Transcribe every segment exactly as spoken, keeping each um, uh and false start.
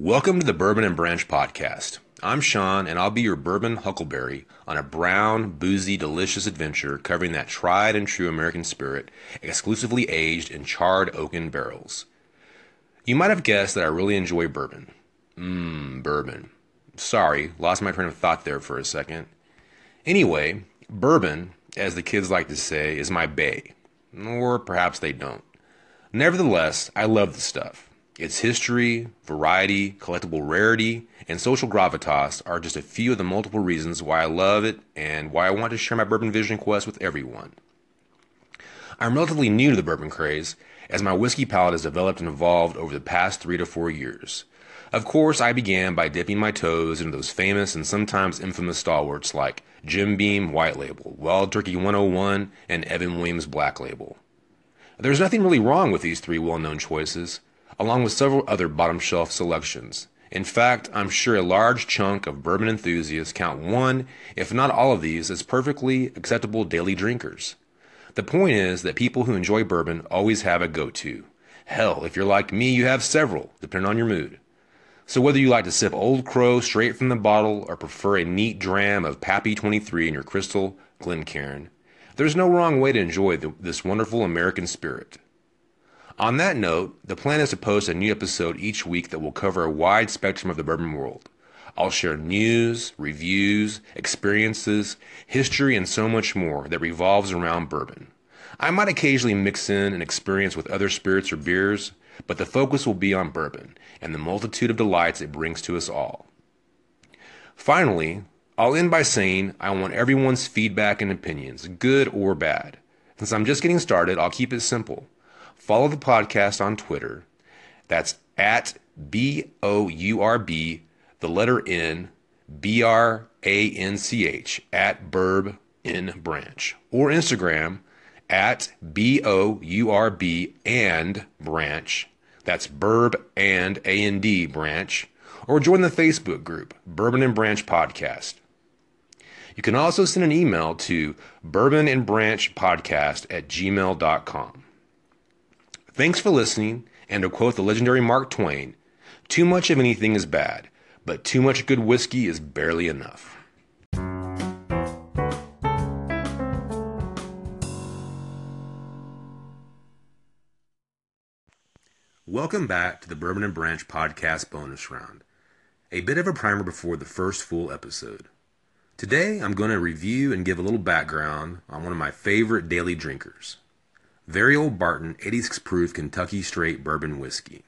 Welcome to the Bourbon and Branch Podcast. I'm Sean, and I'll be your bourbon huckleberry on a brown, boozy, delicious adventure covering that tried and true American spirit, exclusively aged in charred oaken barrels. You might have guessed that I really enjoy bourbon. Mmm, bourbon. Sorry, lost my train of thought there for a second. Anyway, bourbon, as the kids like to say, is my bae. Or perhaps they don't. Nevertheless, I love the stuff. Its history, variety, collectible rarity, and social gravitas are just a few of the multiple reasons why I love it and why I want to share my bourbon vision quest with everyone. I'm relatively new to the bourbon craze, as my whiskey palate has developed and evolved over the past three to four years. Of course, I began by dipping my toes into those famous and sometimes infamous stalwarts like Jim Beam White Label, Wild Turkey one oh one, and Evan Williams Black Label. There's nothing really wrong with these three well-known choices, along with several other bottom shelf selections. In fact, I'm sure a large chunk of bourbon enthusiasts count one, if not all of these, as perfectly acceptable daily drinkers. The point is that people who enjoy bourbon always have a go-to. Hell, if you're like me, you have several, depending on your mood. So whether you like to sip Old Crow straight from the bottle or prefer a neat dram of Pappy twenty-three in your crystal Glencairn, there's no wrong way to enjoy the, this wonderful American spirit. On that note, the plan is to post a new episode each week that will cover a wide spectrum of the bourbon world. I'll share news, reviews, experiences, history, and so much more that revolves around bourbon. I might occasionally mix in an experience with other spirits or beers, but the focus will be on bourbon and the multitude of delights it brings to us all. Finally, I'll end by saying I want everyone's feedback and opinions, good or bad. Since I'm just getting started, I'll keep it simple. Follow the podcast on Twitter. That's at B O U R B, the letter N, B R A N C H, at Burb N Branch. Or Instagram, at B O U R B and Branch. That's Burb and A N D Branch. Or join the Facebook group, Bourbon and Branch Podcast. You can also send an email to bourbonandbranchpodcast at gmail dot com. Thanks for listening, and to quote the legendary Mark Twain, "Too much of anything is bad, but too much good whiskey is barely enough." Welcome back to the Bourbon and Branch Podcast bonus round. A bit of a primer before the first full episode. Today, I'm going to review and give a little background on one of my favorite daily drinkers. Very Old Barton eighty-six proof Kentucky Straight Bourbon Whiskey.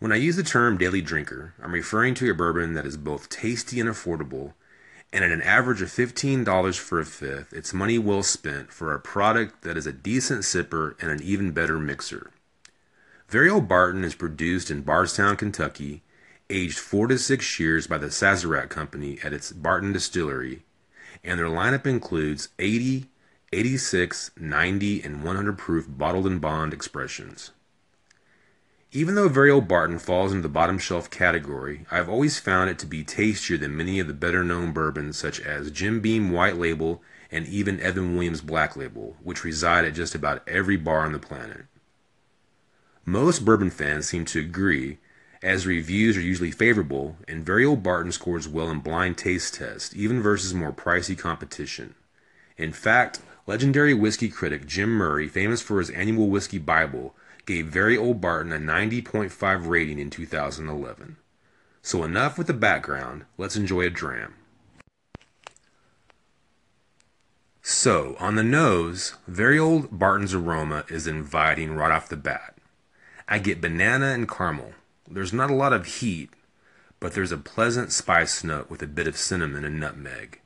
When I use the term daily drinker, I'm referring to a bourbon that is both tasty and affordable, and at an average of fifteen dollars for a fifth, it's money well spent for a product that is a decent sipper and an even better mixer. Very Old Barton is produced in Bardstown, Kentucky, aged four to six years by the Sazerac Company at its Barton Distillery, and their lineup includes eighty, eighty-six, ninety, and one hundred proof bottled and bond expressions. Even though Very Old Barton falls into the bottom shelf category, I've always found it to be tastier than many of the better known bourbons such as Jim Beam White Label and even Evan Williams Black Label, which reside at just about every bar on the planet. Most bourbon fans seem to agree, as reviews are usually favorable, and Very Old Barton scores well in blind taste tests, even versus more pricey competition. In fact, legendary whiskey critic Jim Murray, famous for his annual whiskey Bible, gave Very Old Barton a ninety point five rating in two thousand eleven. So enough with the background, let's enjoy a dram. So, on the nose, Very Old Barton's aroma is inviting right off the bat. I get banana and caramel. There's not a lot of heat, but there's a pleasant spice note with a bit of cinnamon and nutmeg.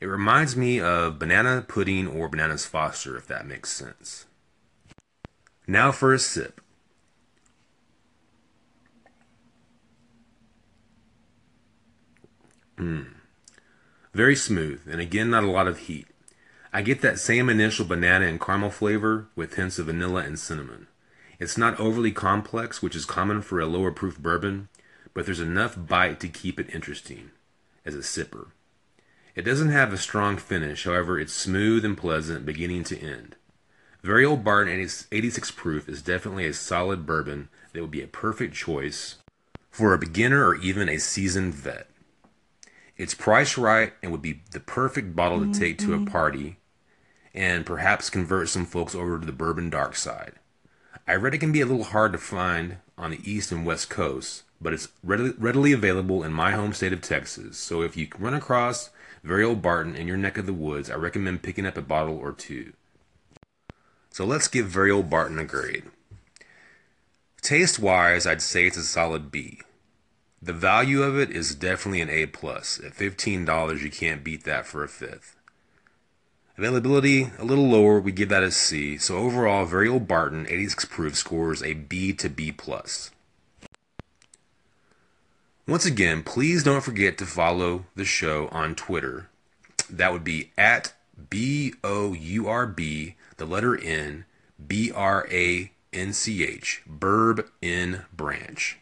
It reminds me of banana pudding or Bananas Foster, if that makes sense. Now for a sip. Mm. Very smooth, and again, not a lot of heat. I get that same initial banana and caramel flavor with hints of vanilla and cinnamon. It's not overly complex, which is common for a lower proof bourbon, but there's enough bite to keep it interesting as a sipper. It doesn't have a strong finish, however, it's smooth and pleasant beginning to end. Very Old Barton eighty-six proof is definitely a solid bourbon that would be a perfect choice for a beginner or even a seasoned vet. It's priced right and would be the perfect bottle to take to a party and perhaps convert some folks over to the bourbon dark side. I read it can be a little hard to find on the East and West Coast, but it's readily, readily available in my home state of Texas. So if you run across Very Old Barton in your neck of the woods, I recommend picking up a bottle or two. So let's give Very Old Barton a grade. Taste-wise, I'd say it's a solid B. The value of it is definitely an A plus. At fifteen dollars, you can't beat that for a fifth. Availability, a little lower, we give that a C. So overall, Very Old Barton eighty-six proof scores a B to B plus. Once again, please don't forget to follow the show on Twitter. That would be at B O U R B, the letter N, B R A N C H, Bourbon Branch.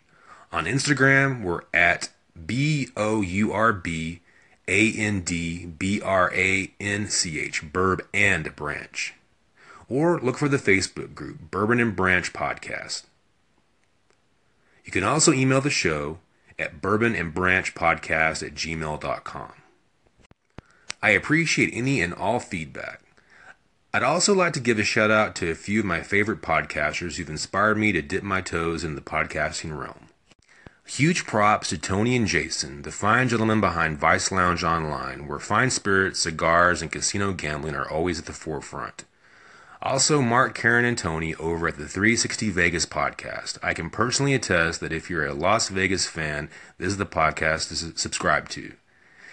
On Instagram, we're at B O U R B, A N D B R A N C H, Burb and Branch. Or look for the Facebook group, Bourbon and Branch Podcast. You can also email the show at bourbon and branch podcast at gmail dot com. I appreciate any and all feedback. I'd also like to give a shout out to a few of my favorite podcasters who've inspired me to dip my toes in the podcasting realm. Huge props to Tony and Jason, the fine gentlemen behind Vice Lounge Online, where fine spirits, cigars, and casino gambling are always at the forefront. Also, Mark, Karen, and Tony over at the three sixty Vegas Podcast. I can personally attest that if you're a Las Vegas fan, this is the podcast to subscribe to.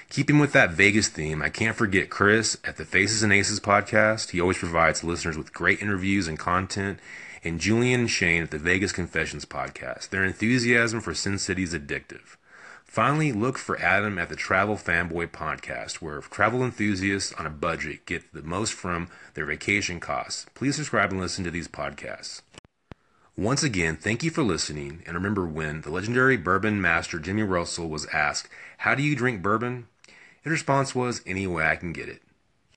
Keeping with that Vegas theme, I can't forget Chris at the Faces and Aces Podcast. He always provides listeners with great interviews and content. And Julian and Shane at the Vegas Confessions Podcast. Their enthusiasm for Sin City is addictive. Finally, look for Adam at the Travel Fanboy Podcast, where travel enthusiasts on a budget get the most from their vacation costs. Please subscribe and listen to these podcasts. Once again, thank you for listening, and remember when the legendary bourbon master Jimmy Russell was asked, "How do you drink bourbon?" His response was, "Any way I can get it."